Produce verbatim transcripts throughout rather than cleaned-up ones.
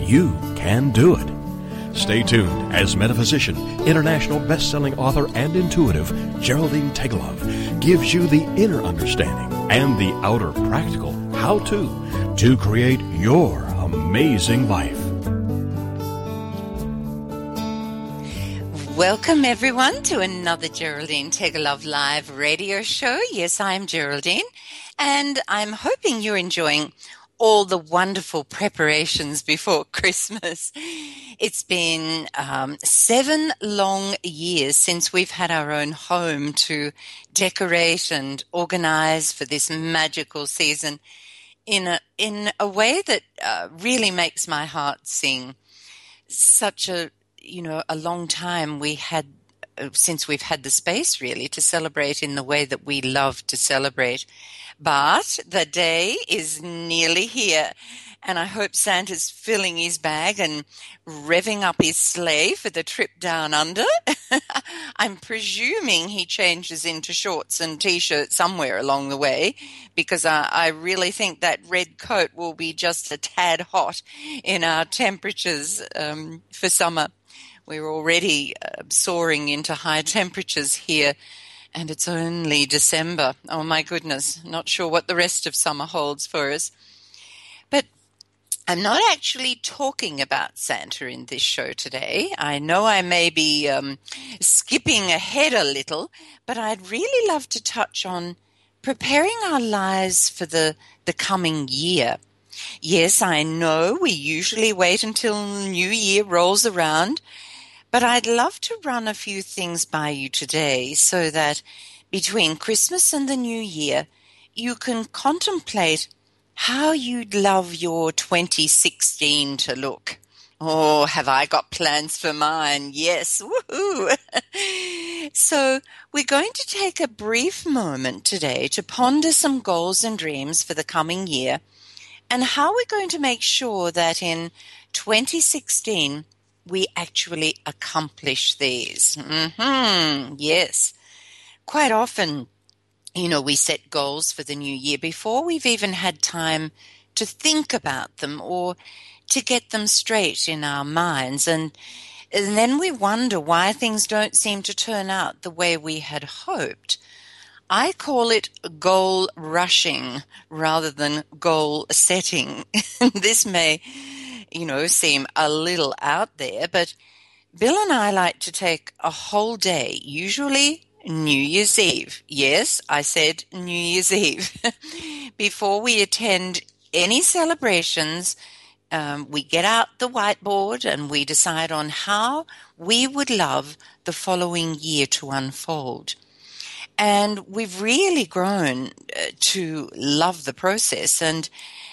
You can do it. Stay tuned as metaphysician, international best-selling author, and intuitive Geraldine Teggelove gives you the inner understanding and the outer practical how-to to create your amazing life. Welcome, everyone, to another Geraldine Teggelove Live radio show. Yes, I'm Geraldine, and I'm hoping you're enjoying all the wonderful preparations before Christmas. It's been um, seven long years since we've had our own home to decorate and organize for this magical season in a, in a way that uh, really makes my heart sing. Such a, you know, a long time we had, uh, since we've had the space really to celebrate in the way that we love to celebrate. But the day is nearly here, and I hope Santa's filling his bag and revving up his sleigh for the trip down under. I'm presuming he changes into shorts and T-shirts somewhere along the way, because I, I really think that red coat will be just a tad hot in our temperatures um, for summer. We're already uh, soaring into high temperatures here. And it's only December. Oh, my goodness. Not sure what the rest of summer holds for us. But I'm not actually talking about Santa in this show today. I know I may be um, skipping ahead a little, but I'd really love to touch on preparing our lives for the, the coming year. Yes, I know we usually wait until New Year rolls around, but I'd love to run a few things by you today so that between Christmas and the New Year, you can contemplate how you'd love your twenty sixteen to look. Oh, have I got plans for mine? Yes, woohoo! So we're going to take a brief moment today to ponder some goals and dreams for the coming year and how we're going to make sure that in twenty sixteen, we actually accomplish these. Mm-hmm. Yes. Quite often, you know, we set goals for the new year before we've even had time to think about them or to get them straight in our minds. And, and then we wonder why things don't seem to turn out the way we had hoped. I call it goal rushing rather than goal setting. This may you know, seem a little out there, but Bill and I like to take a whole day, usually New Year's Eve. Yes, I said New Year's Eve. Before we attend any celebrations, um, we get out the whiteboard and we decide on how we would love the following year to unfold. And we've really grown to love the process, and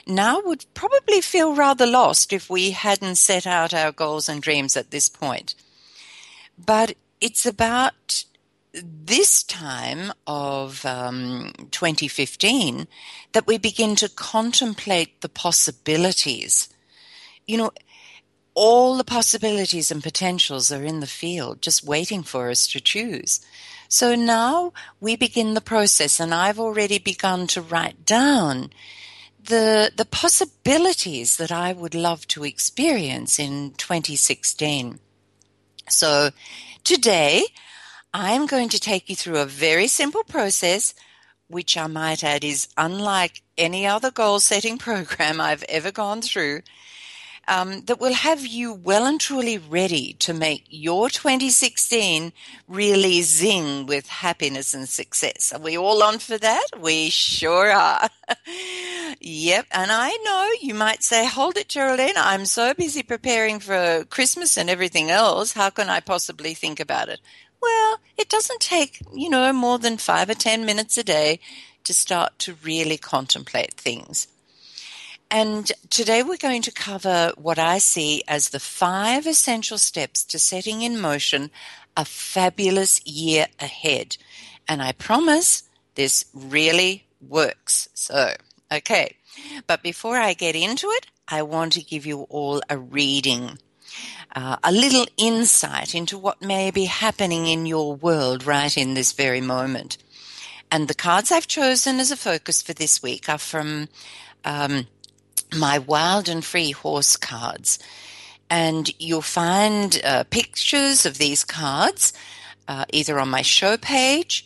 now would probably feel rather lost if we hadn't set out our goals and dreams at this point. But it's about this time of um, twenty fifteen that we begin to contemplate the possibilities. You know, all the possibilities and potentials are in the field just waiting for us to choose. So now we begin the process, and I've already begun to write down The, the possibilities that I would love to experience in twenty sixteen. So today, I'm going to take you through a very simple process, which I might add is unlike any other goal-setting program I've ever gone through, um, that will have you well and truly ready to make your twenty sixteen really zing with happiness and success. Are we all on for that? We sure are. Yep, and I know you might say, hold it, Geraldine, I'm so busy preparing for Christmas and everything else, how can I possibly think about it? Well, it doesn't take, you know, more than five or ten minutes a day to start to really contemplate things. And today we're going to cover what I see as the five essential steps to setting in motion a fabulous year ahead. And I promise this really works. So, okay. But before I get into it, I want to give you all a reading, uh, a little insight into what may be happening in your world right in this very moment. And the cards I've chosen as a focus for this week are from um, my Wild and Free Horse cards. And you'll find uh, pictures of these cards uh, either on my show page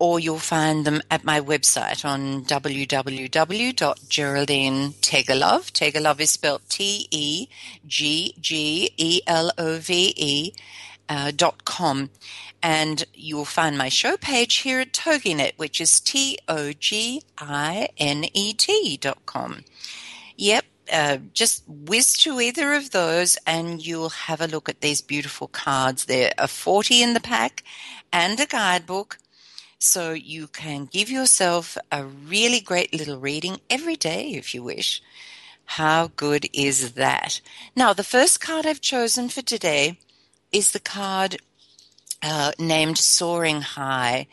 or you'll find them at my website on w w w dot geraldine teggelove. Teggelove is spelled T E G G E L O V E uh, dot com. And you'll find my show page here at Toginet, which is T O G I N E T dot com. Yep, uh, just whiz to either of those and you'll have a look at these beautiful cards. There are forty in the pack and a guidebook. So you can give yourself a really great little reading every day if you wish. How good is that? Now, the first card I've chosen for today is the card uh, named Soaring High.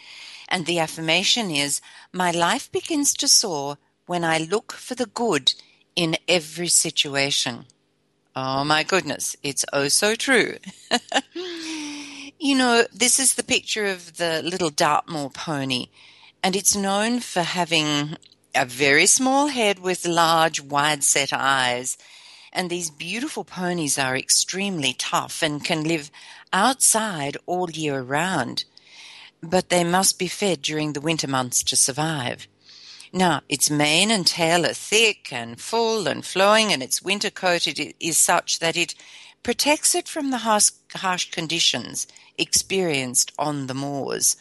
And the affirmation is, my life begins to soar when I look for the good in every situation. Oh, my goodness. It's oh so true. You know, this is the picture of the little Dartmoor pony, and it's known for having a very small head with large, wide-set eyes. And these beautiful ponies are extremely tough and can live outside all year round, but they must be fed during the winter months to survive. Now, its mane and tail are thick and full and flowing, and its winter coat is such that it protects it from the harsh, harsh conditions experienced on the moors.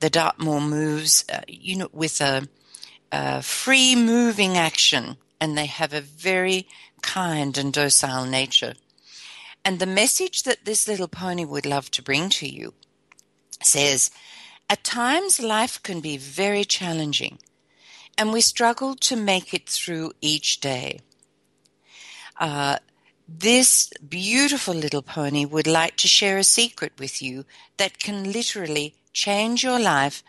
The Dartmoor moves, uh, you know, with a, a free moving action, and they have a very kind and docile nature. And the message that this little pony would love to bring to you says, at times life can be very challenging, and we struggle to make it through each day. Uh, This beautiful little pony would like to share a secret with you that can literally change your life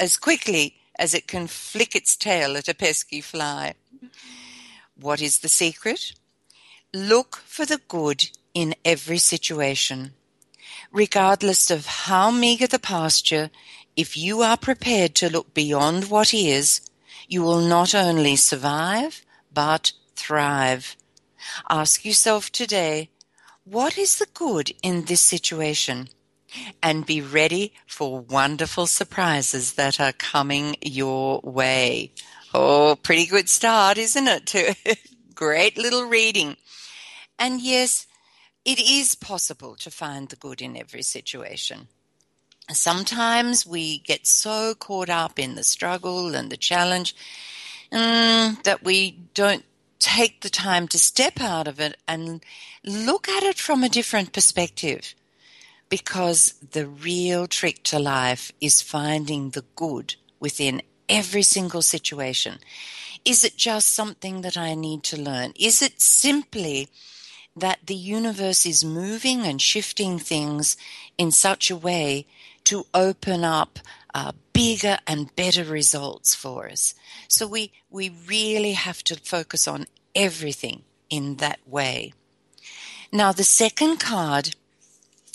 as quickly as it can flick its tail at a pesky fly. What is the secret? Look for the good in every situation. Regardless of how meager the pasture, if you are prepared to look beyond what is, you will not only survive, but thrive. Ask yourself today, what is the good in this situation? And be ready for wonderful surprises that are coming your way. Oh, pretty good start, isn't it? Great little reading. And yes, it is possible to find the good in every situation. Sometimes we get so caught up in the struggle and the challenge um, that we don't take the time to step out of it and look at it from a different perspective, because the real trick to life is finding the good within every single situation. Is it just something that I need to learn? Is it simply that the universe is moving and shifting things in such a way to open up uh, bigger and better results for us? So we, we really have to focus on everything in that way. Now, the second card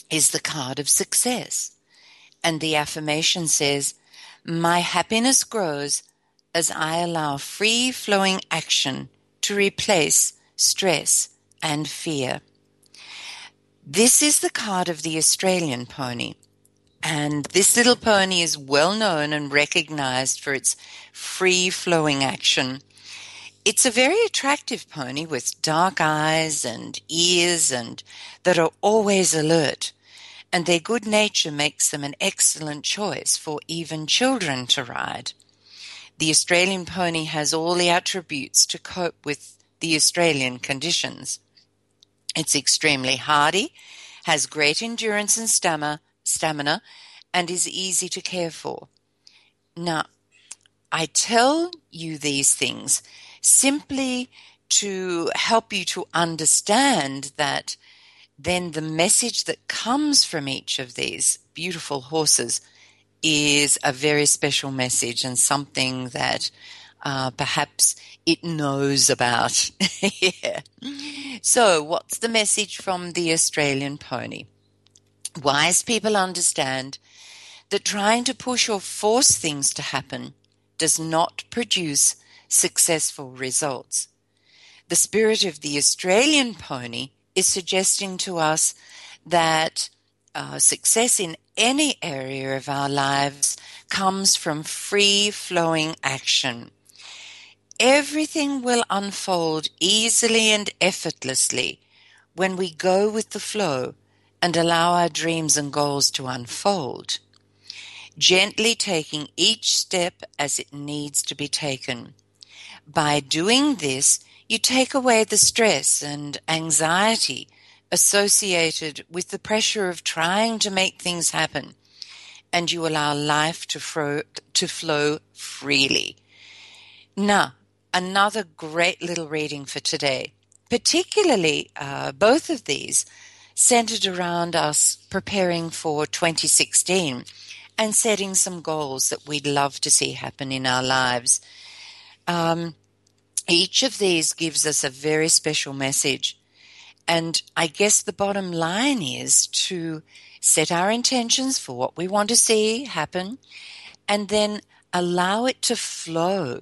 is the card of success. And the affirmation says, my happiness grows as I allow free-flowing action to replace stress and fear. This is the card of the Australian pony. And this little pony is well known and recognized for its free-flowing action. It's a very attractive pony with dark eyes and ears and that are always alert. And their good nature makes them an excellent choice for even children to ride. The Australian pony has all the attributes to cope with the Australian conditions. It's extremely hardy, has great endurance and stamina, stamina and is easy to care for. Now, I tell you these things simply to help you to understand that then the message that comes from each of these beautiful horses is a very special message and something that uh, perhaps it knows about. Yeah. So what's the message from the Australian pony? Wise people understand that trying to push or force things to happen does not produce successful results. The spirit of the Australian pony is suggesting to us that uh, success in any area of our lives comes from free-flowing action. Everything will unfold easily and effortlessly when we go with the flow and allow our dreams and goals to unfold, gently taking each step as it needs to be taken. By doing this, you take away the stress and anxiety associated with the pressure of trying to make things happen, and you allow life to, fro- to flow freely. Now, another great little reading for today, particularly uh, both of these centered around us preparing for twenty sixteen and setting some goals that we'd love to see happen in our lives. Um, each of these gives us a very special message. And I guess the bottom line is to set our intentions for what we want to see happen and then allow it to flow.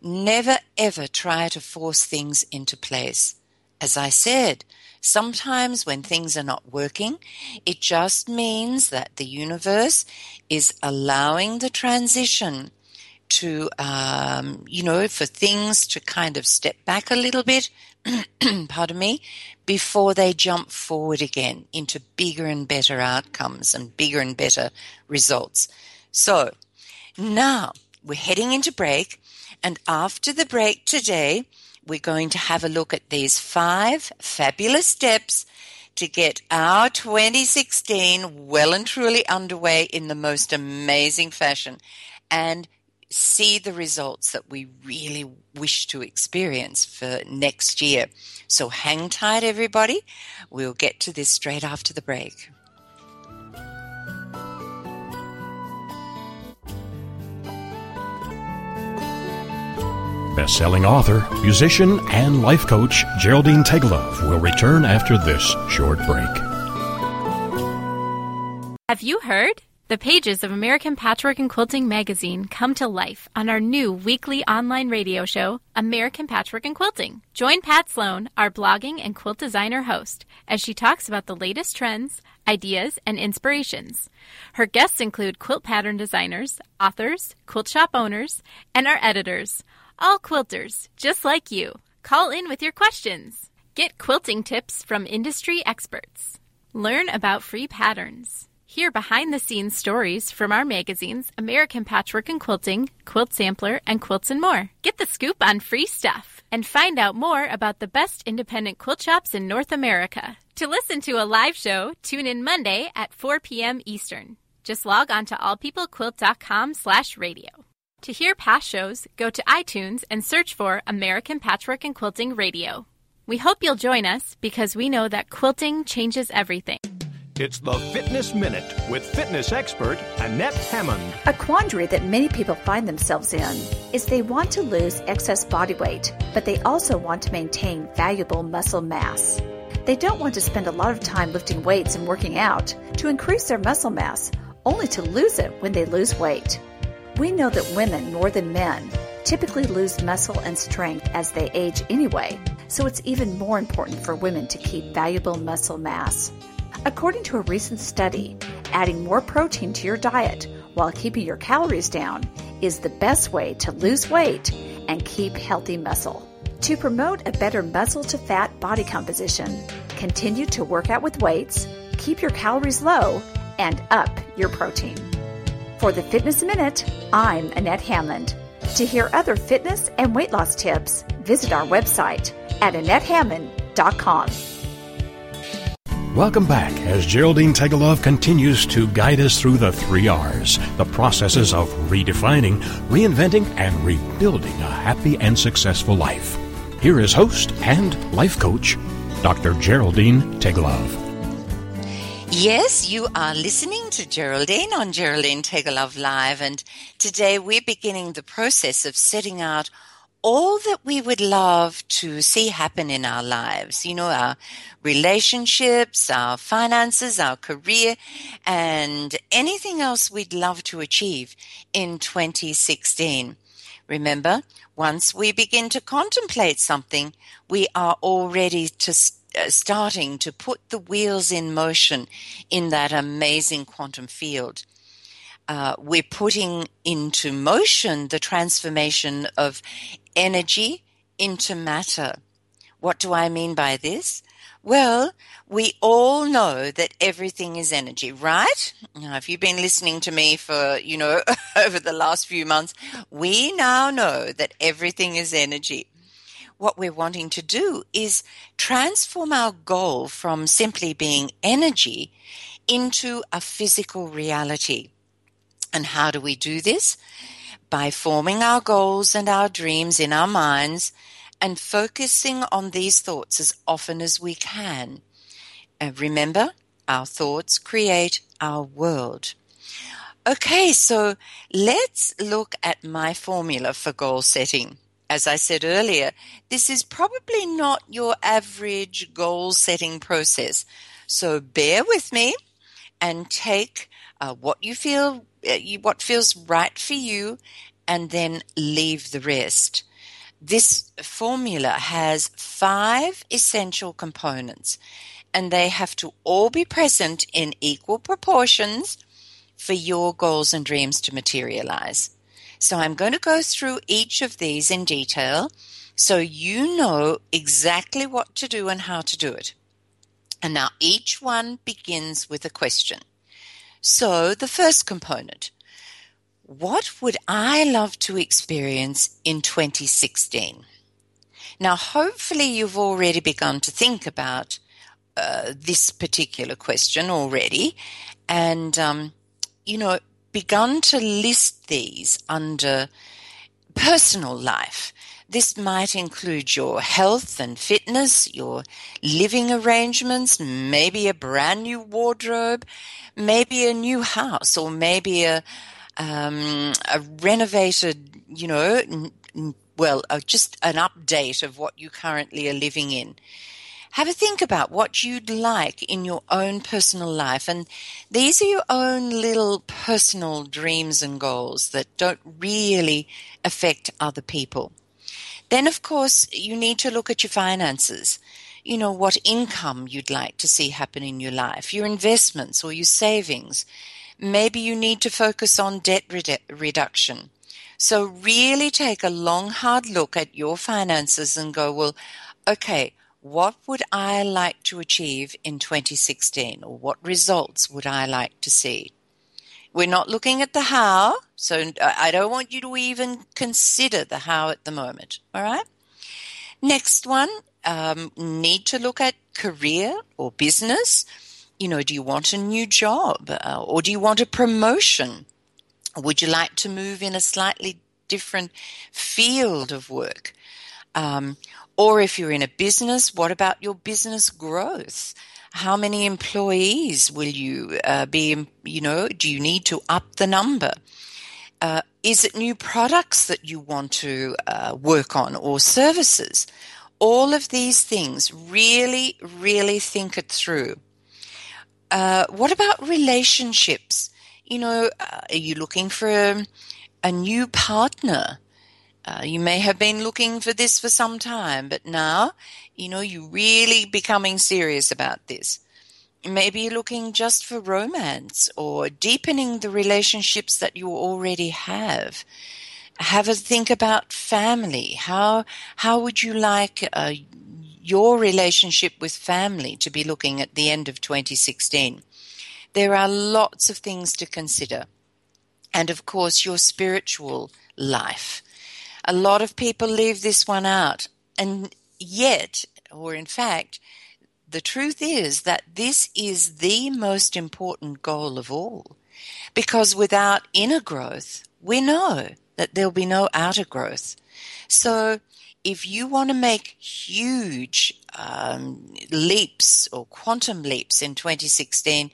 Never, ever try to force things into place. As I said, sometimes when things are not working, it just means that the universe is allowing the transition to, um, you know, for things to kind of step back a little bit, pardon me, before they jump forward again into bigger and better outcomes and bigger and better results. So now we're heading into break, and after the break today, we're going to have a look at these five fabulous steps to get our twenty sixteen well and truly underway in the most amazing fashion and see the results that we really wish to experience for next year. So hang tight, everybody. We'll get to this straight after the break. Best-selling author, musician, and life coach Geraldine Teggelove will return after this short break. Have you heard? The pages of American Patchwork and Quilting magazine come to life on our new weekly online radio show, American Patchwork and Quilting. Join Pat Sloan, our blogging and quilt designer host, as she talks about the latest trends, ideas, and inspirations. Her guests include quilt pattern designers, authors, quilt shop owners, and our editors. All quilters, just like you. Call in with your questions. Get quilting tips from industry experts. Learn about free patterns. Hear behind-the-scenes stories from our magazines, American Patchwork and Quilting, Quilt Sampler, and Quilts and More. Get the scoop on free stuff and find out more about the best independent quilt shops in North America. To listen to a live show, tune in Monday at four p.m. Eastern. Just log on to allpeoplequilt.com slash radio. To hear past shows, go to iTunes and search for American Patchwork and Quilting Radio. We hope you'll join us because we know that quilting changes everything. It's the Fitness Minute with fitness expert Annette Hammond. A quandary that many people find themselves in is they want to lose excess body weight, but they also want to maintain valuable muscle mass. They don't want to spend a lot of time lifting weights and working out to increase their muscle mass, only to lose it when they lose weight. We know that women, more than men, typically lose muscle and strength as they age anyway, so it's even more important for women to keep valuable muscle mass. According to a recent study, adding more protein to your diet while keeping your calories down is the best way to lose weight and keep healthy muscle. To promote a better muscle-to-fat body composition, continue to work out with weights, keep your calories low, and up your protein. For the Fitness Minute, I'm Annette Hammond. To hear other fitness and weight loss tips, visit our website at annette hammond dot com. Welcome back as Geraldine Teggelove continues to guide us through the three R's, the processes of redefining, reinventing, and rebuilding a happy and successful life. Here is host and life coach, Doctor Geraldine Teggelove. Yes, you are listening to Geraldine on Geraldine Teggelove Live, and today we're beginning the process of setting out all that we would love to see happen in our lives, you know, our relationships, our finances, our career, and anything else we'd love to achieve in twenty sixteen. Remember, once we begin to contemplate something, we are already to uh, starting to put the wheels in motion in that amazing quantum field. Uh, we're putting into motion the transformation of energy into matter. What do I mean by this? Well, we all know that everything is energy, right? Now, if you've been listening to me for, you know, over the last few months, we now know that everything is energy. What we're wanting to do is transform our goal from simply being energy into a physical reality. And how do we do this? By forming our goals and our dreams in our minds and focusing on these thoughts as often as we can. And remember, our thoughts create our world. Okay, so let's look at my formula for goal setting. As I said earlier, this is probably not your average goal setting process. So bear with me and take uh, what you feel what feels right for you, and then leave the rest. This formula has five essential components, and they have to all be present in equal proportions for your goals and dreams to materialize. So I'm going to go through each of these in detail so you know exactly what to do and how to do it. And now each one begins with a question. So the first component, what would I love to experience in twenty sixteen? Now, hopefully you've already begun to think about uh, this particular question already and, um, you know, begun to list these under personal life. This might include your health and fitness, your living arrangements, maybe a brand new wardrobe, maybe a new house, or maybe a um, a renovated, you know, n- n- well, uh, just an update of what you currently are living in. Have a think about what you'd like in your own personal life. And these are your own little personal dreams and goals that don't really affect other people. Then, of course, you need to look at your finances. You know, what income you'd like to see happen in your life, your investments or your savings. Maybe you need to focus on debt redu- reduction. So really take a long, hard look at your finances and go, well, okay, what would I like to achieve in twenty sixteen? Or what results would I like to see? We're not looking at the how, so I don't want you to even consider the how at the moment, all right? Next one, um, need to look at career or business. You know, do you want a new job uh, or do you want a promotion? Would you like to move in a slightly different field of work? Um, or if you're in a business, what about your business growth? How many employees will you uh, be, you know, do you need to up the number? Uh, is it new products that you want to uh, work on or services? All of these things, really, really think it through. Uh, what about relationships? You know, uh, are you looking for a, a new partner? Uh, you may have been looking for this for some time, but now, you know, you're really becoming serious about this. Maybe you're looking just for romance or deepening the relationships that you already have. Have a think about family. How how would you like uh, your relationship with family to be looking at the end of twenty sixteen? There are lots of things to consider. And, of course, your spiritual life. A lot of people leave this one out, and yet, or in fact, the truth is that this is the most important goal of all, because without inner growth, we know that there'll be no outer growth. So if you want to make huge um, leaps or quantum leaps in twenty sixteen,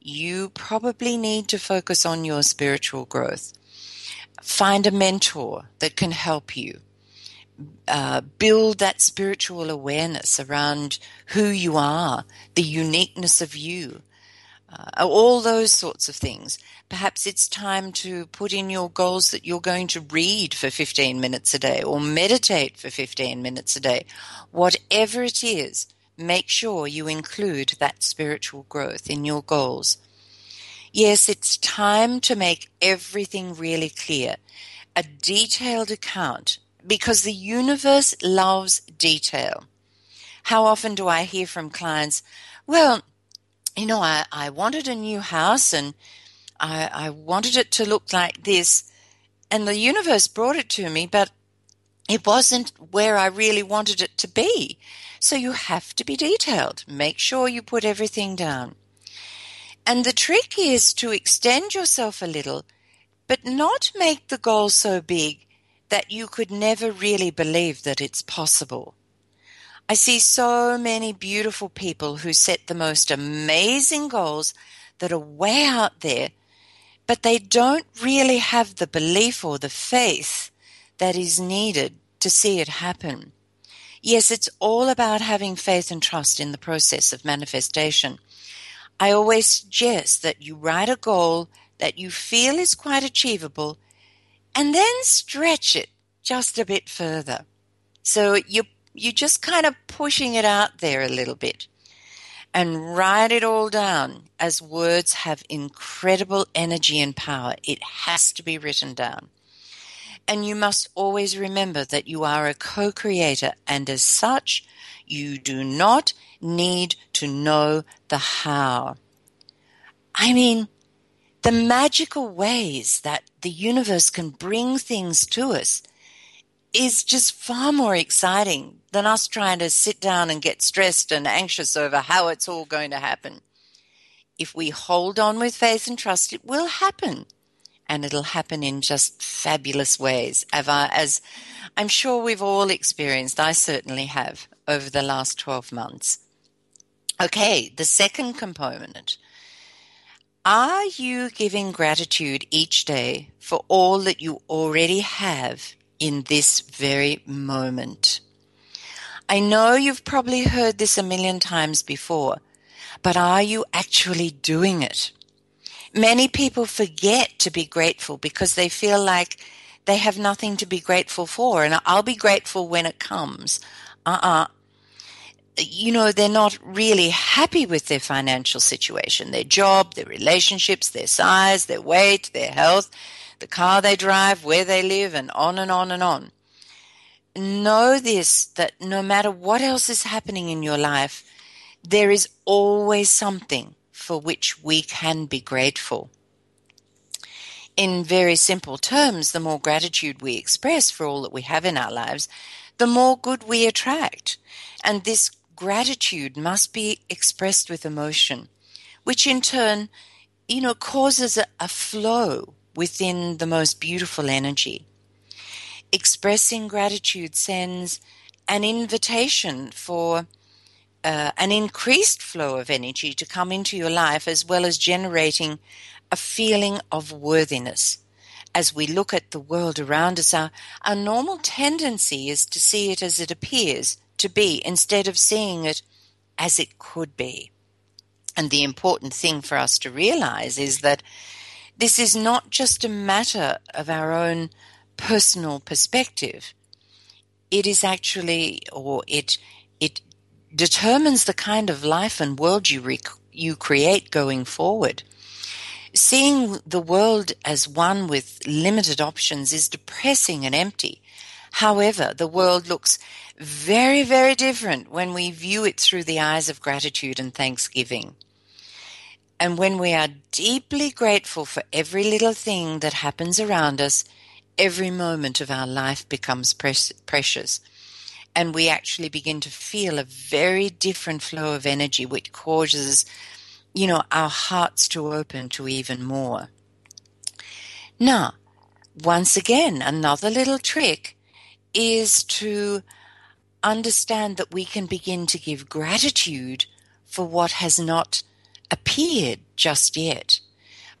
you probably need to focus on your spiritual growth. Find a mentor that can help you. Uh, build that spiritual awareness around who you are, the uniqueness of you, uh, all those sorts of things. Perhaps it's time to put in your goals that you're going to read for fifteen minutes a day or meditate for fifteen minutes a day. Whatever it is, make sure you include that spiritual growth in your goals. Yes, it's time to make everything really clear. A detailed account, because the universe loves detail. How often do I hear from clients, well, you know, I, I wanted a new house and I, I wanted it to look like this, and the universe brought it to me, but it wasn't where I really wanted it to be. So you have to be detailed. Make sure you put everything down. And the trick is to extend yourself a little, but not make the goal so big that you could never really believe that it's possible. I see so many beautiful people who set the most amazing goals that are way out there, but they don't really have the belief or the faith that is needed to see it happen. Yes, it's all about having faith and trust in the process of manifestation. I always suggest that you write a goal that you feel is quite achievable, and then stretch it just a bit further. So you, you're just kind of pushing it out there a little bit. And write it all down, as words have incredible energy and power. It has to be written down. And you must always remember that you are a co-creator, and as such, you do not need to know the how. I mean, the magical ways that the universe can bring things to us is just far more exciting than us trying to sit down and get stressed and anxious over how it's all going to happen. If we hold on with faith and trust, it will happen, and it'll happen in just fabulous ways, as I'm sure we've all experienced. I certainly have over the last twelve months. Okay, the second component. Are you giving gratitude each day for all that you already have in this very moment? I know you've probably heard this a million times before, but are you actually doing it? Many people forget to be grateful because they feel like they have nothing to be grateful for, and I'll be grateful when it comes. Uh-uh. You know, they're not really happy with their financial situation, their job, their relationships, their size, their weight, their health, the car they drive, where they live, and on and on and on. Know this, that no matter what else is happening in your life, there is always something for which we can be grateful. In very simple terms, the more gratitude we express for all that we have in our lives, the more good we attract. And this gratitude must be expressed with emotion, which in turn, you know, causes a, a flow within the most beautiful energy. Expressing gratitude sends an invitation for uh, an increased flow of energy to come into your life, as well as generating a feeling of worthiness. As we look at the world around us, our, our normal tendency is to see it as it appears to be, instead of seeing it as it could be. And the important thing for us to realize is that this is not just a matter of our own personal perspective. It is actually, or it it determines the kind of life and world you rec- you create going forward. Seeing the world as one with limited options is depressing and empty. However, the world looks very, very different when we view it through the eyes of gratitude and thanksgiving. And when we are deeply grateful for every little thing that happens around us, every moment of our life becomes precious. And we actually begin to feel a very different flow of energy, which causes, you know, our hearts to open to even more. Now, once again, another little trick is to understand that we can begin to give gratitude for what has not appeared just yet.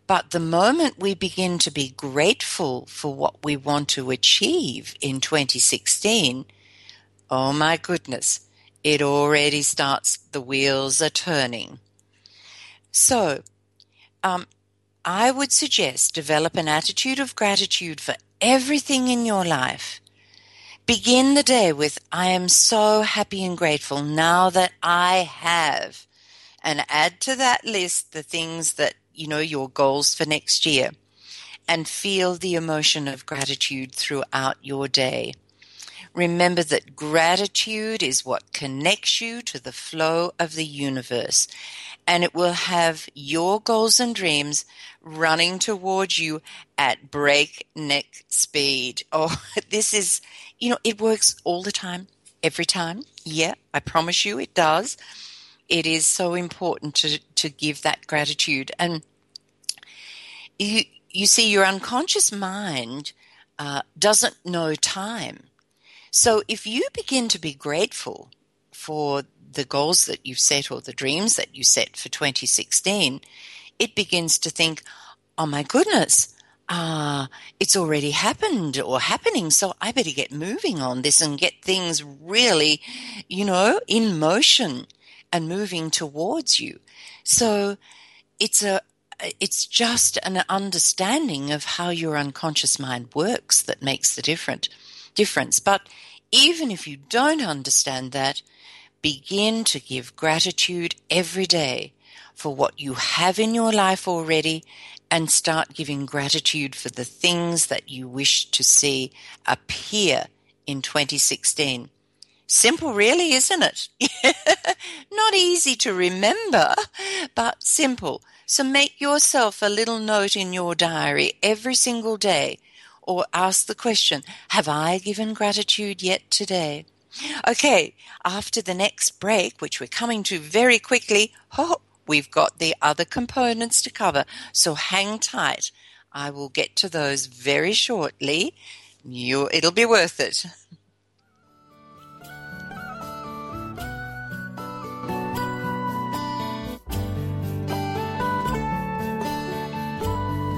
But the moment we begin to be grateful for what we want to achieve in twenty sixteen, oh my goodness, it already starts, the wheels are turning. So um, I would suggest develop an attitude of gratitude for everything in your life. Begin the day with, I am so happy and grateful now that I have. And add to that list the things that, you know, your goals for next year. And feel the emotion of gratitude throughout your day. Remember that gratitude is what connects you to the flow of the universe. And it will have your goals and dreams running towards you at breakneck speed. Oh, this is, you know, it works all the time, every time. Yeah, I promise you it does. It is so important to, to give that gratitude. And you, you see, your unconscious mind uh, doesn't know time. So if you begin to be grateful for the goals that you've set or the dreams that you set for twenty sixteen, it begins to think, oh my goodness, uh, it's already happened or happening, so I better get moving on this and get things really, you know, in motion and moving towards you. So it's a, it's just an understanding of how your unconscious mind works that makes the different difference. But even if you don't understand that, begin to give gratitude every day for what you have in your life already, and start giving gratitude for the things that you wish to see appear in twenty sixteen. Simple, really, isn't it? Not easy to remember, but simple. So make yourself a little note in your diary every single day, or ask the question, have I given gratitude yet today? Okay, after the next break, which we're coming to very quickly, oh, we've got the other components to cover, so hang tight. I will get to those very shortly. You, it'll be worth it.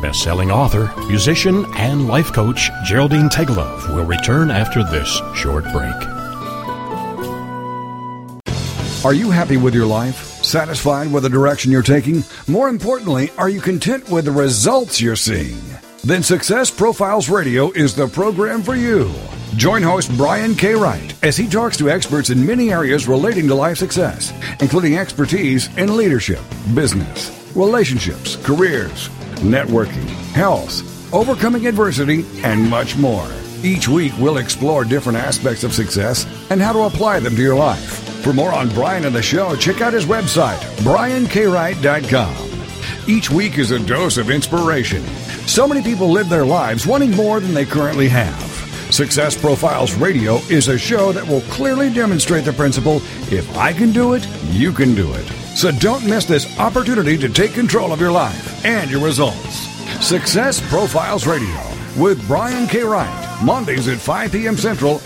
Best-selling author, musician, and life coach Geraldine Teggelove will return after this short break. Are you happy with your life? Satisfied with the direction you're taking? More importantly, are you content with the results you're seeing? Then Success Profiles Radio is the program for you. Join host Brian K. Wright as he talks to experts in many areas relating to life success, including expertise in leadership, business, relationships, careers, networking, health, overcoming adversity, and much more. Each week, we'll explore different aspects of success and how to apply them to your life. For more on Brian and the show, check out his website, brian k wright dot com. Each week is a dose of inspiration. So many people live their lives wanting more than they currently have. Success Profiles Radio is a show that will clearly demonstrate the principle, if I can do it, you can do it. So don't miss this opportunity to take control of your life and your results. Success Profiles Radio with Brian K. Wright, Mondays at five p.m. Central.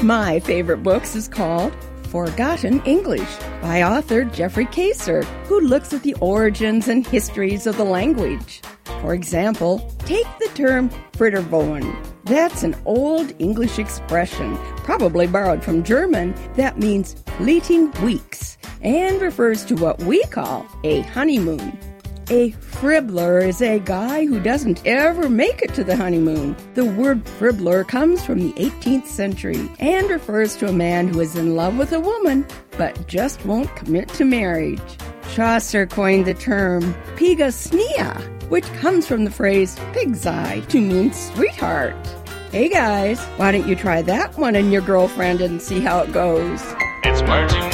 My favorite books is called Forgotten English by author Jeffrey Kacirk, who looks at the origins and histories of the language. For example, take the term Fritterbohn. That's an old English expression, probably borrowed from German, that means fleeting weeks and refers to what we call a honeymoon. A fribbler is a guy who doesn't ever make it to the honeymoon. The word fribbler comes from the eighteenth century and refers to a man who is in love with a woman but just won't commit to marriage. Chaucer coined the term pigasnia, which comes from the phrase pig's eye to mean sweetheart. Hey guys, why don't you try that one on your girlfriend and see how it goes? It's working.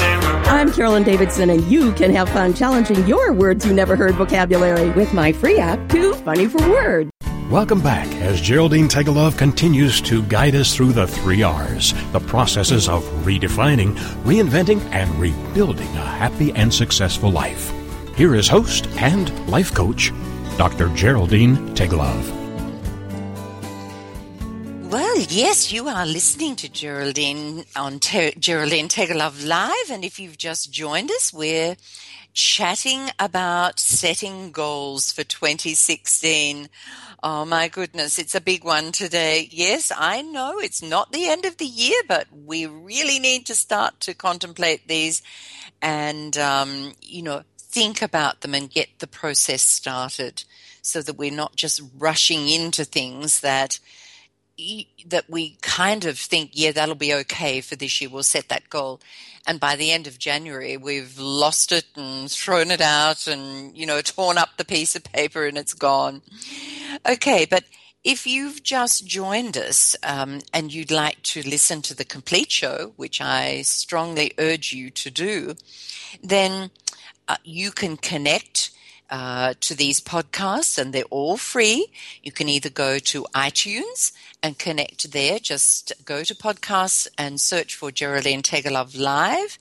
I'm Carolyn Davidson, and you can have fun challenging your words you never heard vocabulary with my free app, Too Funny for Word. Welcome back as Geraldine Teggelove continues to guide us through the three R's, the processes of redefining, reinventing, and rebuilding a happy and successful life. Here is host and life coach, Doctor Geraldine Teggelove. Well, yes, you are listening to Geraldine on Te- Geraldine Teggelove Live, and if you've just joined us, we're chatting about setting goals for twenty sixteen. Oh, my goodness, it's a big one today. Yes, I know it's not the end of the year, but we really need to start to contemplate these and, um, you know, think about them and get the process started so that we're not just rushing into things that that we kind of think, yeah, that'll be okay for this year. We'll set that goal. And by the end of January, we've lost it and thrown it out and, you know, torn up the piece of paper and it's gone. Okay, but if you've just joined us um, and you'd like to listen to the complete show, which I strongly urge you to do, then uh, you can connect Uh, to these podcasts, and they're all free. You can either go to iTunes and connect there. Just go to podcasts and search for Geraldine Teggelove Live,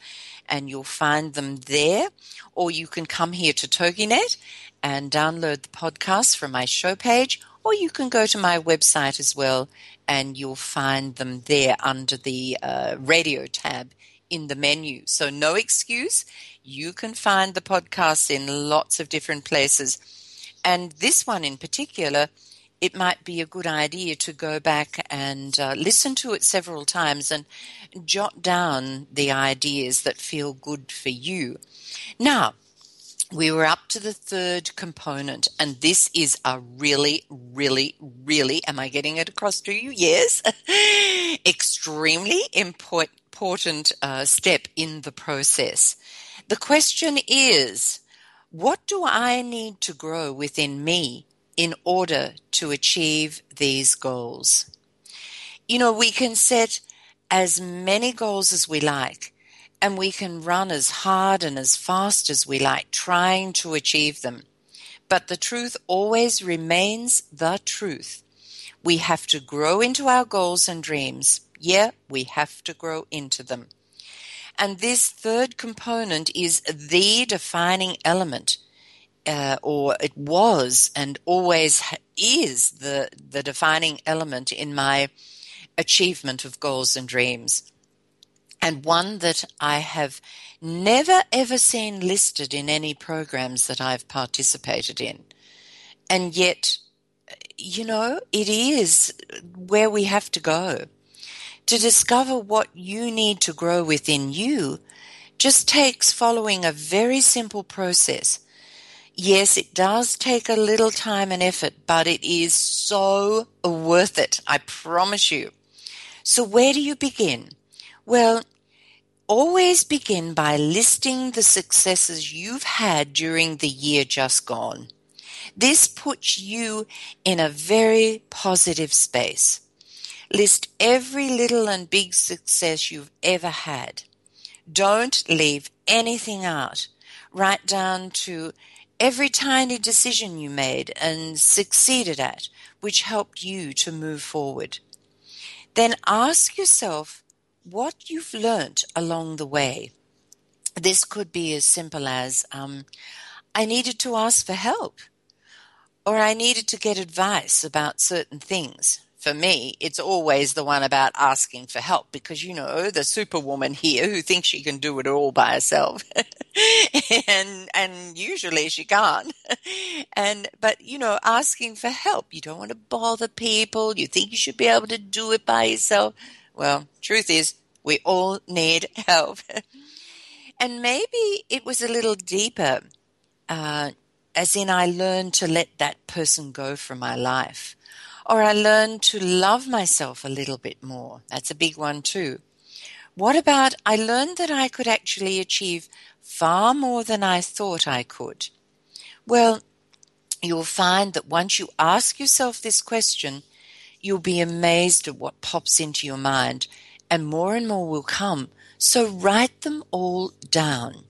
and you'll find them there. Or you can come here to Toginet and download the podcast from my show page, or you can go to my website as well, and you'll find them there under the uh, radio tab in the menu. So no excuse. You can find the podcasts in lots of different places. And this one in particular, it might be a good idea to go back and uh, listen to it several times and jot down the ideas that feel good for you. Now, we were up to the third component, and this is a really, really, really, am I getting it across to you? Yes. Extremely important. important uh, step in the process. The question is, what do I need to grow within me in order to achieve these goals? You know, we can set as many goals as we like, and we can run as hard and as fast as we like trying to achieve them. But the truth always remains the truth. We have to grow into our goals and dreams. Yeah, we have to grow into them. And this third component is the defining element, uh, or it was and always is the, the defining element in my achievement of goals and dreams, and one that I have never, ever seen listed in any programs that I've participated in. And yet, you know, it is where we have to go. To discover what you need to grow within you just takes following a very simple process. Yes, it does take a little time and effort, but it is so worth it, I promise you. So where do you begin? Well, always begin by listing the successes you've had during the year just gone. This puts you in a very positive space. List every little and big success you've ever had. Don't leave anything out. Write down to every tiny decision you made and succeeded at, which helped you to move forward. Then ask yourself what you've learnt along the way. This could be as simple as, um, I needed to ask for help, or I needed to get advice about certain things. For me, it's always the one about asking for help because, you know, the superwoman here who thinks she can do it all by herself and and usually she can't. And but, you know, asking for help, you don't want to bother people. You think you should be able to do it by yourself. Well, truth is, we all need help. And maybe it was a little deeper, uh, as in I learned to let that person go from my life. Or I learned to love myself a little bit more. That's a big one too. What about I learned that I could actually achieve far more than I thought I could? Well, you'll find that once you ask yourself this question, you'll be amazed at what pops into your mind, and more and more will come. So write them all down.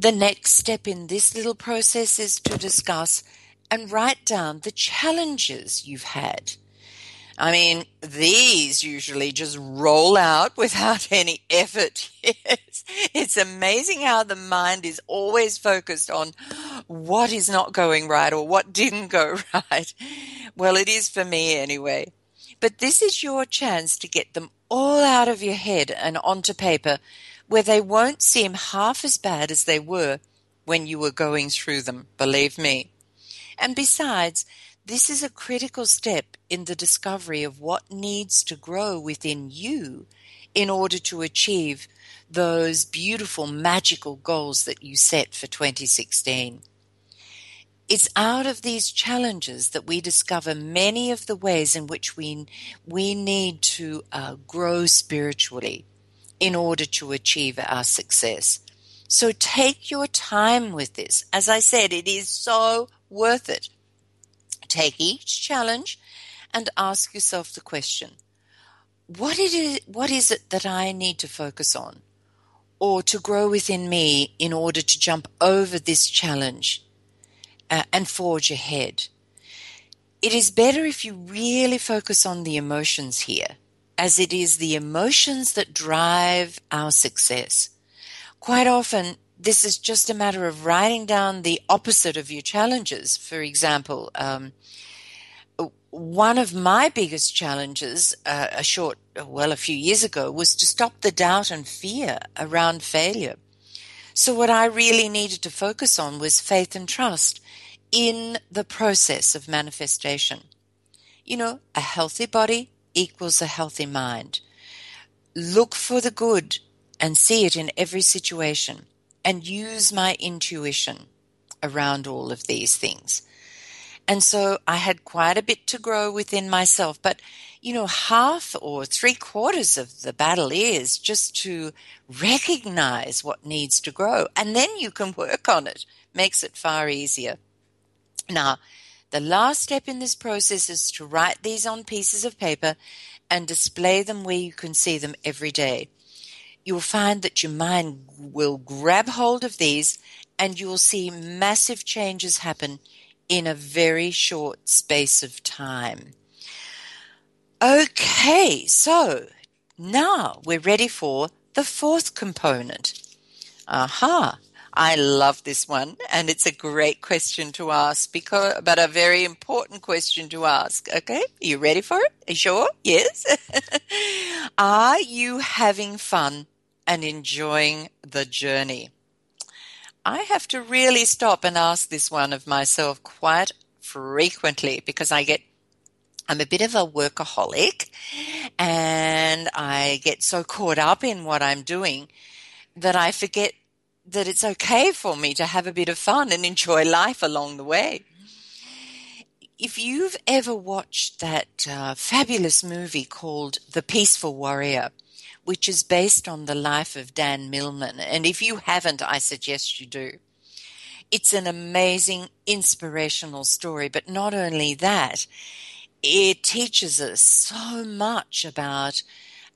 The next step in this little process is to discuss and write down the challenges you've had. I mean, these usually just roll out without any effort. Yes. It's amazing how the mind is always focused on what is not going right or what didn't go right. Well, it is for me anyway. But this is your chance to get them all out of your head and onto paper where they won't seem half as bad as they were when you were going through them, believe me. And besides, this is a critical step in the discovery of what needs to grow within you in order to achieve those beautiful, magical goals that you set for twenty sixteen. It's out of these challenges that we discover many of the ways in which we, we need to uh, grow spiritually in order to achieve our success. So take your time with this. As I said, it is so worth it. Take each challenge and ask yourself the question, what it is, what is it that I need to focus on or to grow within me in order to jump over this challenge uh, and forge ahead? It is better if you really focus on the emotions here, as it is the emotions that drive our success. Quite often, this is just a matter of writing down the opposite of your challenges. For example, um, one of my biggest challenges uh, a short, well, a few years ago was to stop the doubt and fear around failure. So what I really needed to focus on was faith and trust in the process of manifestation. You know, a healthy body equals a healthy mind. Look for the good and see it in every situation. And use my intuition around all of these things. And so I had quite a bit to grow within myself. But, you know, half or three quarters of the battle is just to recognize what needs to grow. And then you can work on it. Makes it far easier. Now, the last step in this process is to write these on pieces of paper and display them where you can see them every day. You'll find that your mind will grab hold of these and you'll see massive changes happen in a very short space of time. Okay, so now we're ready for the fourth component. Aha, I love this one, and it's a great question to ask, because, but a very important question to ask. Okay, are you ready for it? Are you sure? Yes? Are you having fun and enjoying the journey? I have to really stop and ask this one of myself quite frequently, because I get, I'm a bit of a workaholic and I get so caught up in what I'm doing that I forget that it's okay for me to have a bit of fun and enjoy life along the way. If you've ever watched that uh, fabulous movie called The Peaceful Warrior, which is based on the life of Dan Millman. And if you haven't, I suggest you do. It's an amazing, inspirational story. But not only that, it teaches us so much about,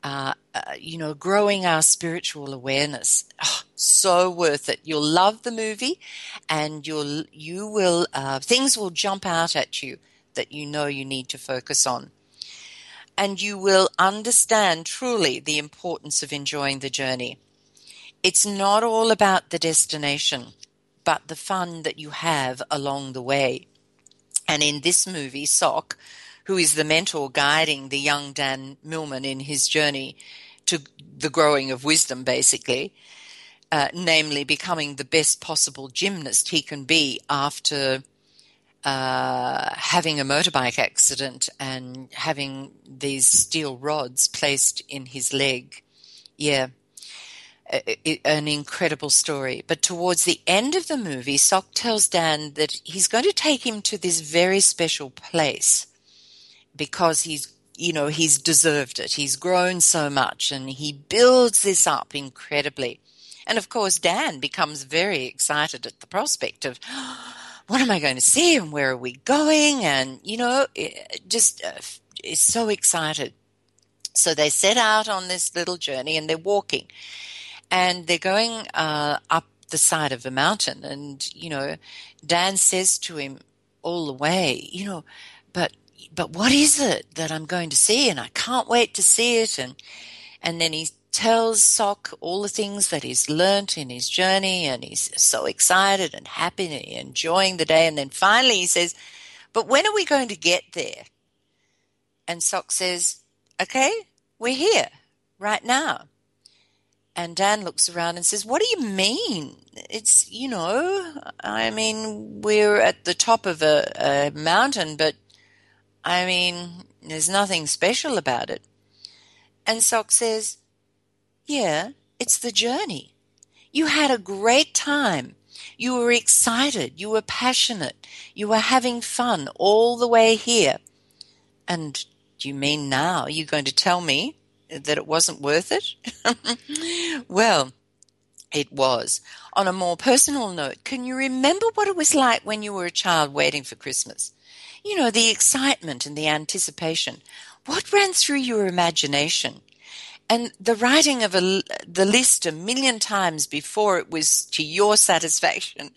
uh, uh, you know, growing our spiritual awareness. Oh, so worth it. You'll love the movie, and you'll, you will, uh, things will jump out at you that you know you need to focus on. And you will understand truly the importance of enjoying the journey. It's not all about the destination, but the fun that you have along the way. And in this movie, Sock, who is the mentor guiding the young Dan Millman in his journey to the growing of wisdom, basically, uh, namely becoming the best possible gymnast he can be after Uh, having a motorbike accident and having these steel rods placed in his leg. Yeah, it, it, an incredible story. But towards the end of the movie, Sock tells Dan that he's going to take him to this very special place because he's, you know, he's deserved it. He's grown so much and he builds this up incredibly. And of course, Dan becomes very excited at the prospect of, what am I going to see and where are we going? And, you know, it just uh, is so excited. So they set out on this little journey and they're walking. And they're going uh, up the side of a mountain. And, you know, Dan says to him all the way, you know, but but what is it that I'm going to see? And I can't wait to see it. And and then he tells Sock all the things that he's learnt in his journey, and he's so excited and happy and enjoying the day. And then finally he says, but when are we going to get there? And Sock says, okay, we're here right now. And Dan looks around and says, what do you mean? It's, you know, I mean, we're at the top of a, a mountain, but I mean, there's nothing special about it. And Sock says, yeah, it's the journey. You had a great time. You were excited. You were passionate. You were having fun all the way here. And you mean now you're going to tell me that it wasn't worth it? Well, it was. On a more personal note, can you remember what it was like when you were a child waiting for Christmas? You know, the excitement and the anticipation. What ran through your imagination? And the writing of a, the list a million times before it was to your satisfaction.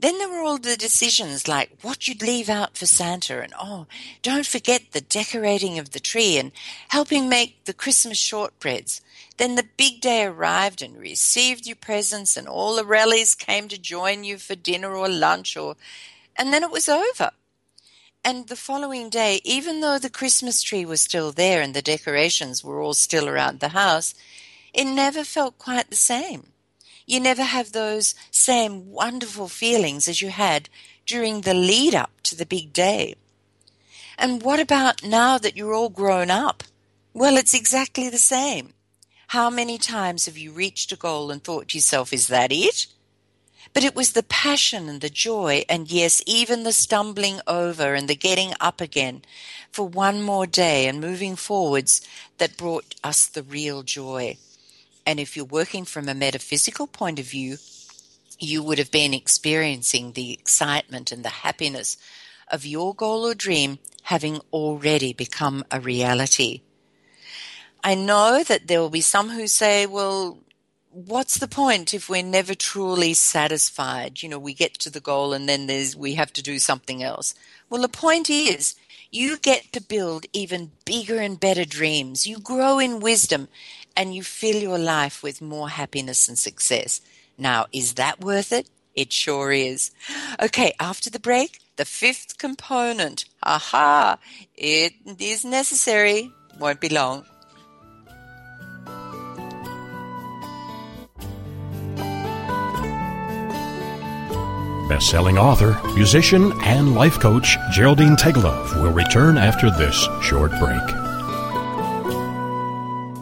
Then there were all the decisions like what you'd leave out for Santa, and, oh, don't forget the decorating of the tree and helping make the Christmas shortbreads. Then the big day arrived and you received your presents, and all the rellies came to join you for dinner or lunch, or, and then it was over. And the following day, even though the Christmas tree was still there and the decorations were all still around the house, it never felt quite the same. You never have those same wonderful feelings as you had during the lead up to the big day. And what about now that you're all grown up? Well, it's exactly the same. How many times have you reached a goal and thought to yourself, is that it? But it was the passion and the joy, and yes, even the stumbling over and the getting up again for one more day and moving forwards that brought us the real joy. And if you're working from a metaphysical point of view, you would have been experiencing the excitement and the happiness of your goal or dream having already become a reality. I know that there will be some who say, well, what's the point if we're never truly satisfied? You know, we get to the goal and then there's we have to do something else. Well, the point is you get to build even bigger and better dreams. You grow in wisdom and you fill your life with more happiness and success. Now, is that worth it? It sure is. Okay, after the break, the fifth component. Aha! It is necessary. Won't be long. Best-selling author, musician, and life coach Geraldine Teggelove will return after this short break.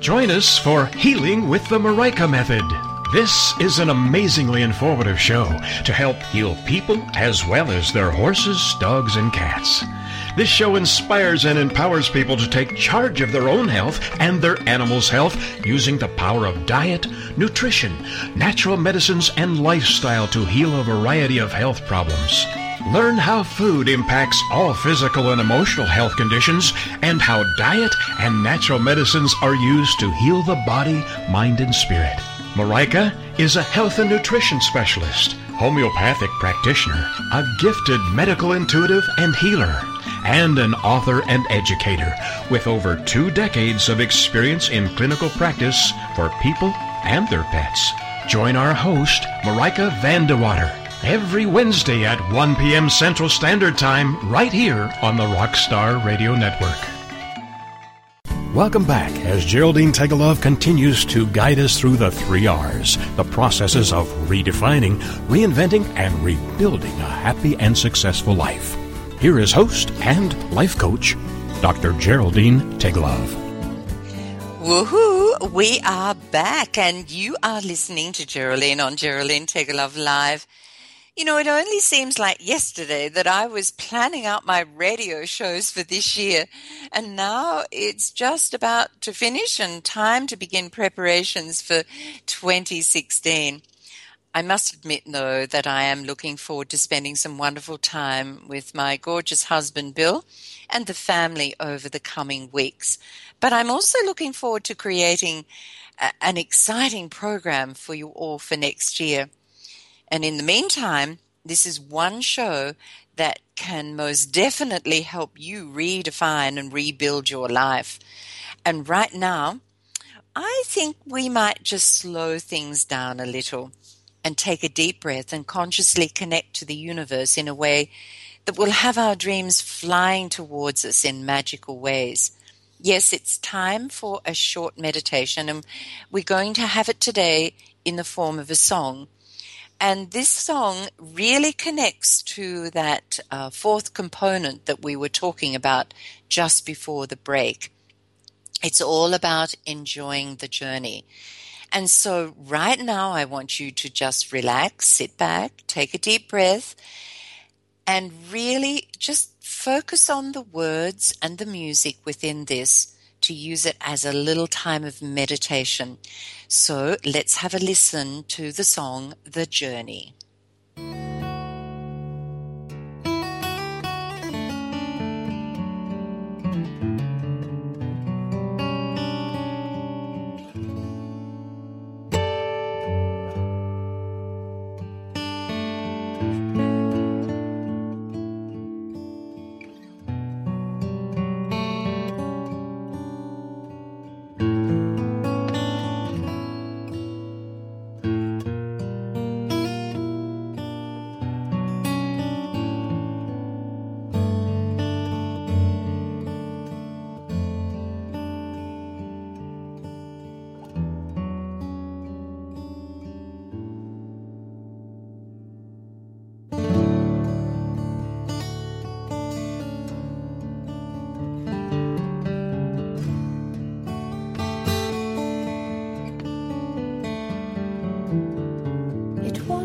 Join us for Healing with the Marijke Method. This is an amazingly informative show to help heal people as well as their horses, dogs, and cats. This show inspires and empowers people to take charge of their own health and their animals' health using the power of diet, nutrition, natural medicines, and lifestyle to heal a variety of health problems. Learn how food impacts all physical and emotional health conditions, and how diet and natural medicines are used to heal the body, mind, and spirit. Marijke is a health and nutrition specialist, homeopathic practitioner, a gifted medical intuitive and healer, and an author and educator with over two decades of experience in clinical practice for people and their pets. Join our host, Marijke van der Water, every Wednesday at one p.m. Central Standard Time right here on the Rockstar Radio Network. Welcome back as Geraldine Teggelove continues to guide us through the three R's, the processes of redefining, reinventing, and rebuilding a happy and successful life. Here is host and life coach, Doctor Geraldine Teggelove. Woohoo! We are back, and you are listening to Geraldine on Geraldine Teggelove Live. You know, it only seems like yesterday that I was planning out my radio shows for this year, and now it's just about to finish and time to begin preparations for twenty sixteen. I must admit, though, that I am looking forward to spending some wonderful time with my gorgeous husband, Bill, and the family over the coming weeks. But I'm also looking forward to creating a- an exciting program for you all for next year. And in the meantime, this is one show that can most definitely help you redefine and rebuild your life. And right now, I think we might just slow things down a little and take a deep breath and consciously connect to the universe in a way that will have our dreams flying towards us in magical ways. Yes, it's time for a short meditation, and we're going to have it today in the form of a song. And this song really connects to that uh, fourth component that we were talking about just before the break. It's all about enjoying the journey. And so right now I want you to just relax, sit back, take a deep breath, and really just focus on the words and the music within this to use it as a little time of meditation. So let's have a listen to the song, The Journey.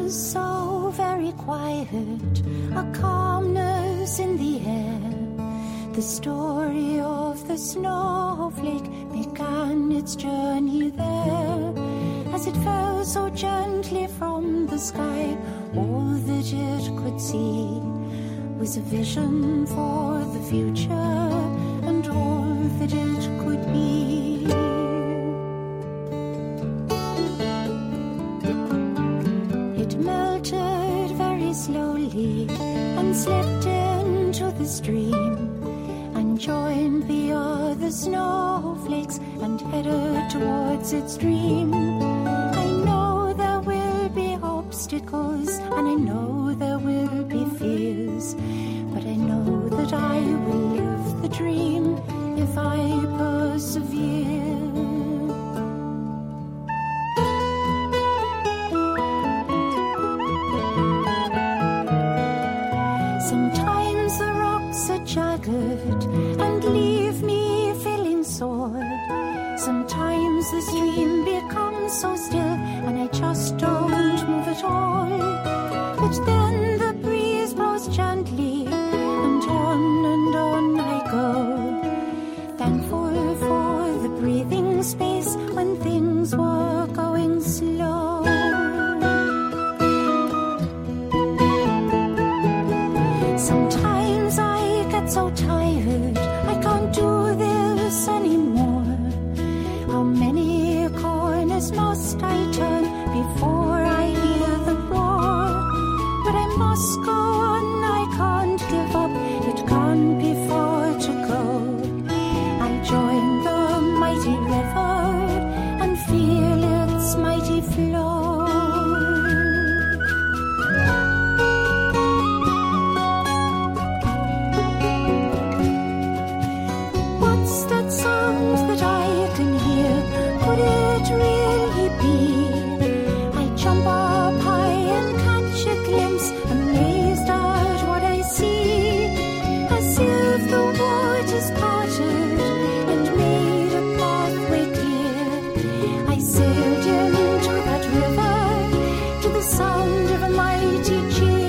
So very quiet, a calmness in the air. The story of the snowflake began its journey there. As it fell so gently from the sky, all that it could see was a vision for the future and all that it could be. And slipped into the stream and joined the other snowflakes and headed towards its dream. I know there will be obstacles and I know there will be fears, but I know that I will live the dream if I persevere. And leave me feeling sore. Sometimes the stream becomes so still and I just don't move at all. But then the breeze blows gently and on and on I go, thankful for the breathing space when things were going slow. Sometimes I so tired, I can't do this anymore. How many corners must I turn before I hear the roar? But I must go on, I can't give up, it can't be far to go. I join the mighty river and feel its mighty flow. That glimpse, amazed at what I see, as if the waters parted and made a pathway clear. I sailed into that river to the sound of a mighty cheer.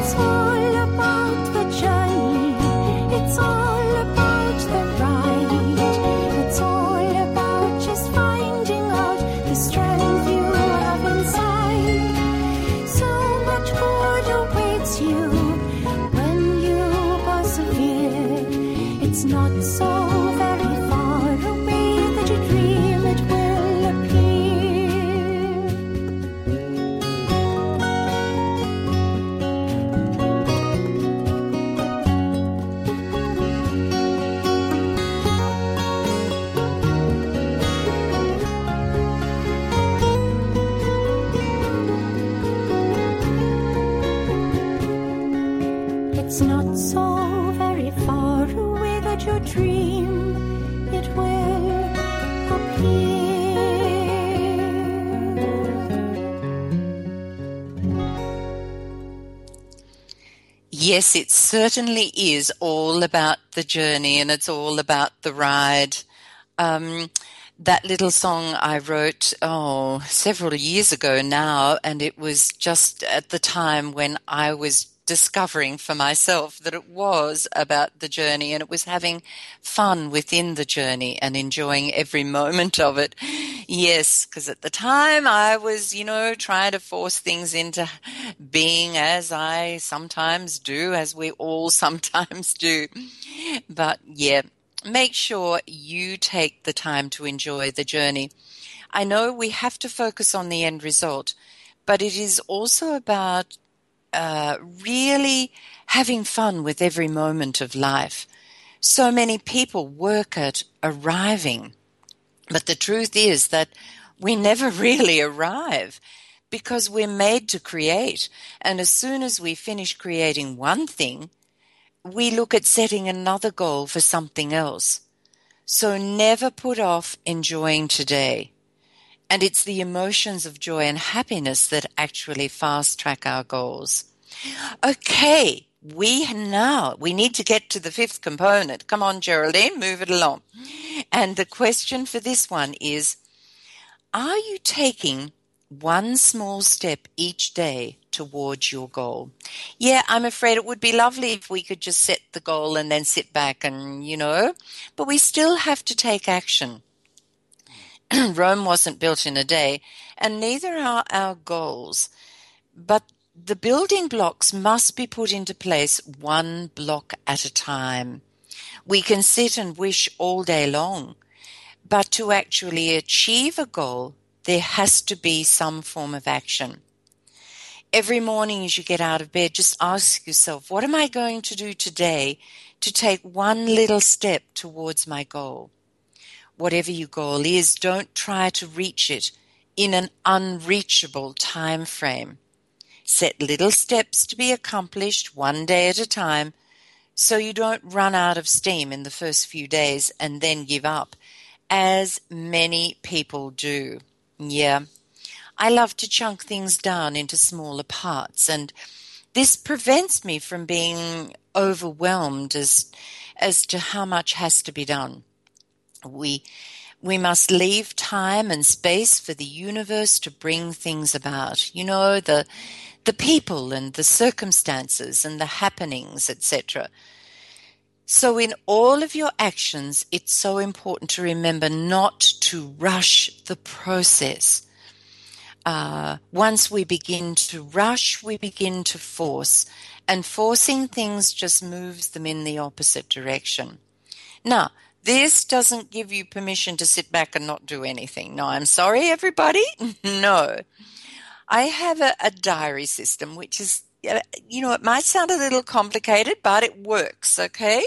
It's all about the journey, it's all about the ride, it's all about just finding out the strength you have inside. So much good awaits you when you persevere. It's not so very far away that you dream it will appear. It's not so very far away that you dream it will Yes, it certainly is all about the journey, and it's all about the ride. Um, that little song I wrote, oh, several years ago now, and it was just at the time when I was discovering for myself that it was about the journey, and it was having fun within the journey and enjoying every moment of it. Yes, because at the time I was, you know, trying to force things into being, as I sometimes do, as we all sometimes do. But yeah, make sure you take the time to enjoy the journey. I know we have to focus on the end result, but it is also about Uh, really having fun with every moment of life. So many people work at arriving, but the truth is that we never really arrive because we're made to create. And as soon as we finish creating one thing, we look at setting another goal for something else. So never put off enjoying today. And it's the emotions of joy and happiness that actually fast-track our goals. Okay, we now, we need to get to the fifth component. Come on, Geraldine, move it along. And the question for this one is, are you taking one small step each day towards your goal? Yeah, I'm afraid it would be lovely if we could just set the goal and then sit back and, you know, but we still have to take action. Rome wasn't built in a day, and neither are our goals. But the building blocks must be put into place one block at a time. We can sit and wish all day long, but to actually achieve a goal, there has to be some form of action. Every morning as you get out of bed, just ask yourself, what am I going to do today to take one little step towards my goal? Whatever your goal is, don't try to reach it in an unreachable time frame. Set little steps to be accomplished one day at a time so you don't run out of steam in the first few days and then give up, as many people do. Yeah, I love to chunk things down into smaller parts, and this prevents me from being overwhelmed as, as to how much has to be done. We we must leave time and space for the universe to bring things about. You know, the the people and the circumstances and the happenings, et cetera. So in all of your actions, it's so important to remember not to rush the process. Uh, once we begin to rush, we begin to force, and forcing things just moves them in the opposite direction. Now, this doesn't give you permission to sit back and not do anything. No, I'm sorry, everybody. No. I have a, a diary system, which is, you know, it might sound a little complicated, but it works, okay?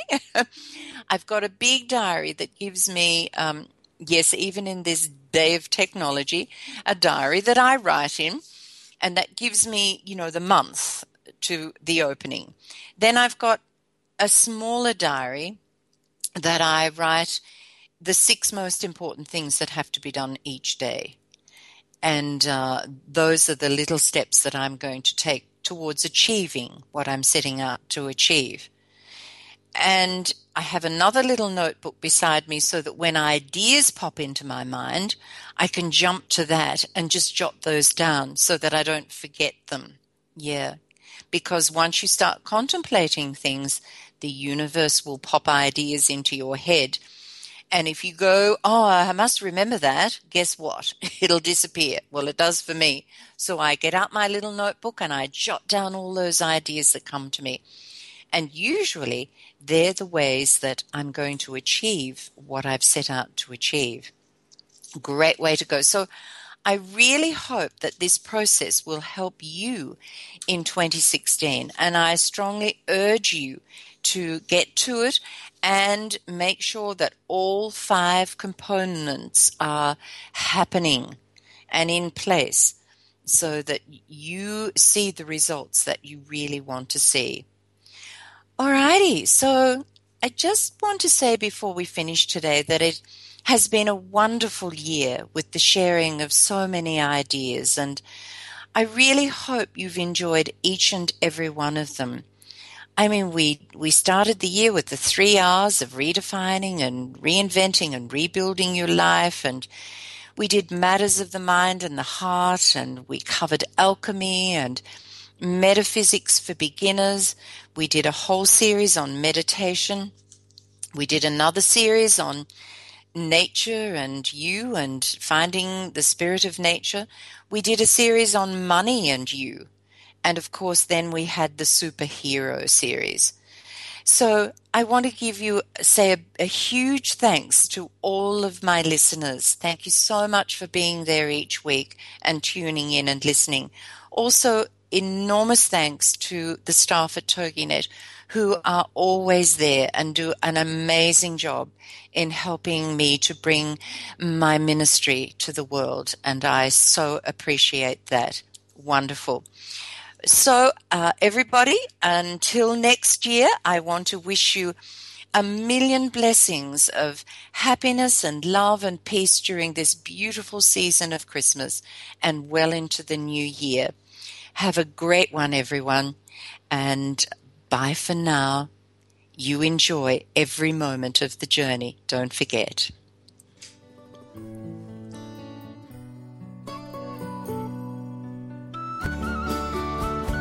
I've got a big diary that gives me, um, yes, even in this day of technology, a diary that I write in, and that gives me, you know, the month to the opening. Then I've got a smaller diary that I write the six most important things that have to be done each day. And uh, those are the little steps that I'm going to take towards achieving what I'm setting out to achieve. And I have another little notebook beside me so that when ideas pop into my mind, I can jump to that and just jot those down so that I don't forget them. Yeah, because once you start contemplating things, the universe will pop ideas into your head. And if you go, oh, I must remember that, guess what? It'll disappear. Well, it does for me. So I get out my little notebook and I jot down all those ideas that come to me. And usually they're the ways that I'm going to achieve what I've set out to achieve. Great way to go. So I really hope that this process will help you in twenty sixteen. And I strongly urge you to get to it and make sure that all five components are happening and in place so that you see the results that you really want to see. Alrighty, so I just want to say before we finish today that it has been a wonderful year with the sharing of so many ideas, and I really hope you've enjoyed each and every one of them. I mean, we, we started the year with the three R's of redefining and reinventing and rebuilding your life, and we did matters of the mind and the heart, and we covered alchemy and metaphysics for beginners. We did a whole series on meditation. We did another series on nature and you and finding the spirit of nature. We did a series on money and you. And of course, then we had the superhero series. So I want to give you, say, a, a huge thanks to all of my listeners. Thank you so much for being there each week and tuning in and listening. Also, enormous thanks to the staff at Toginet who are always there and do an amazing job in helping me to bring my ministry to the world, and I so appreciate that. Wonderful. So uh, everybody, until next year, I want to wish you a million blessings of happiness and love and peace during this beautiful season of Christmas and well into the new year. Have a great one, everyone, and bye for now. You enjoy every moment of the journey, don't forget.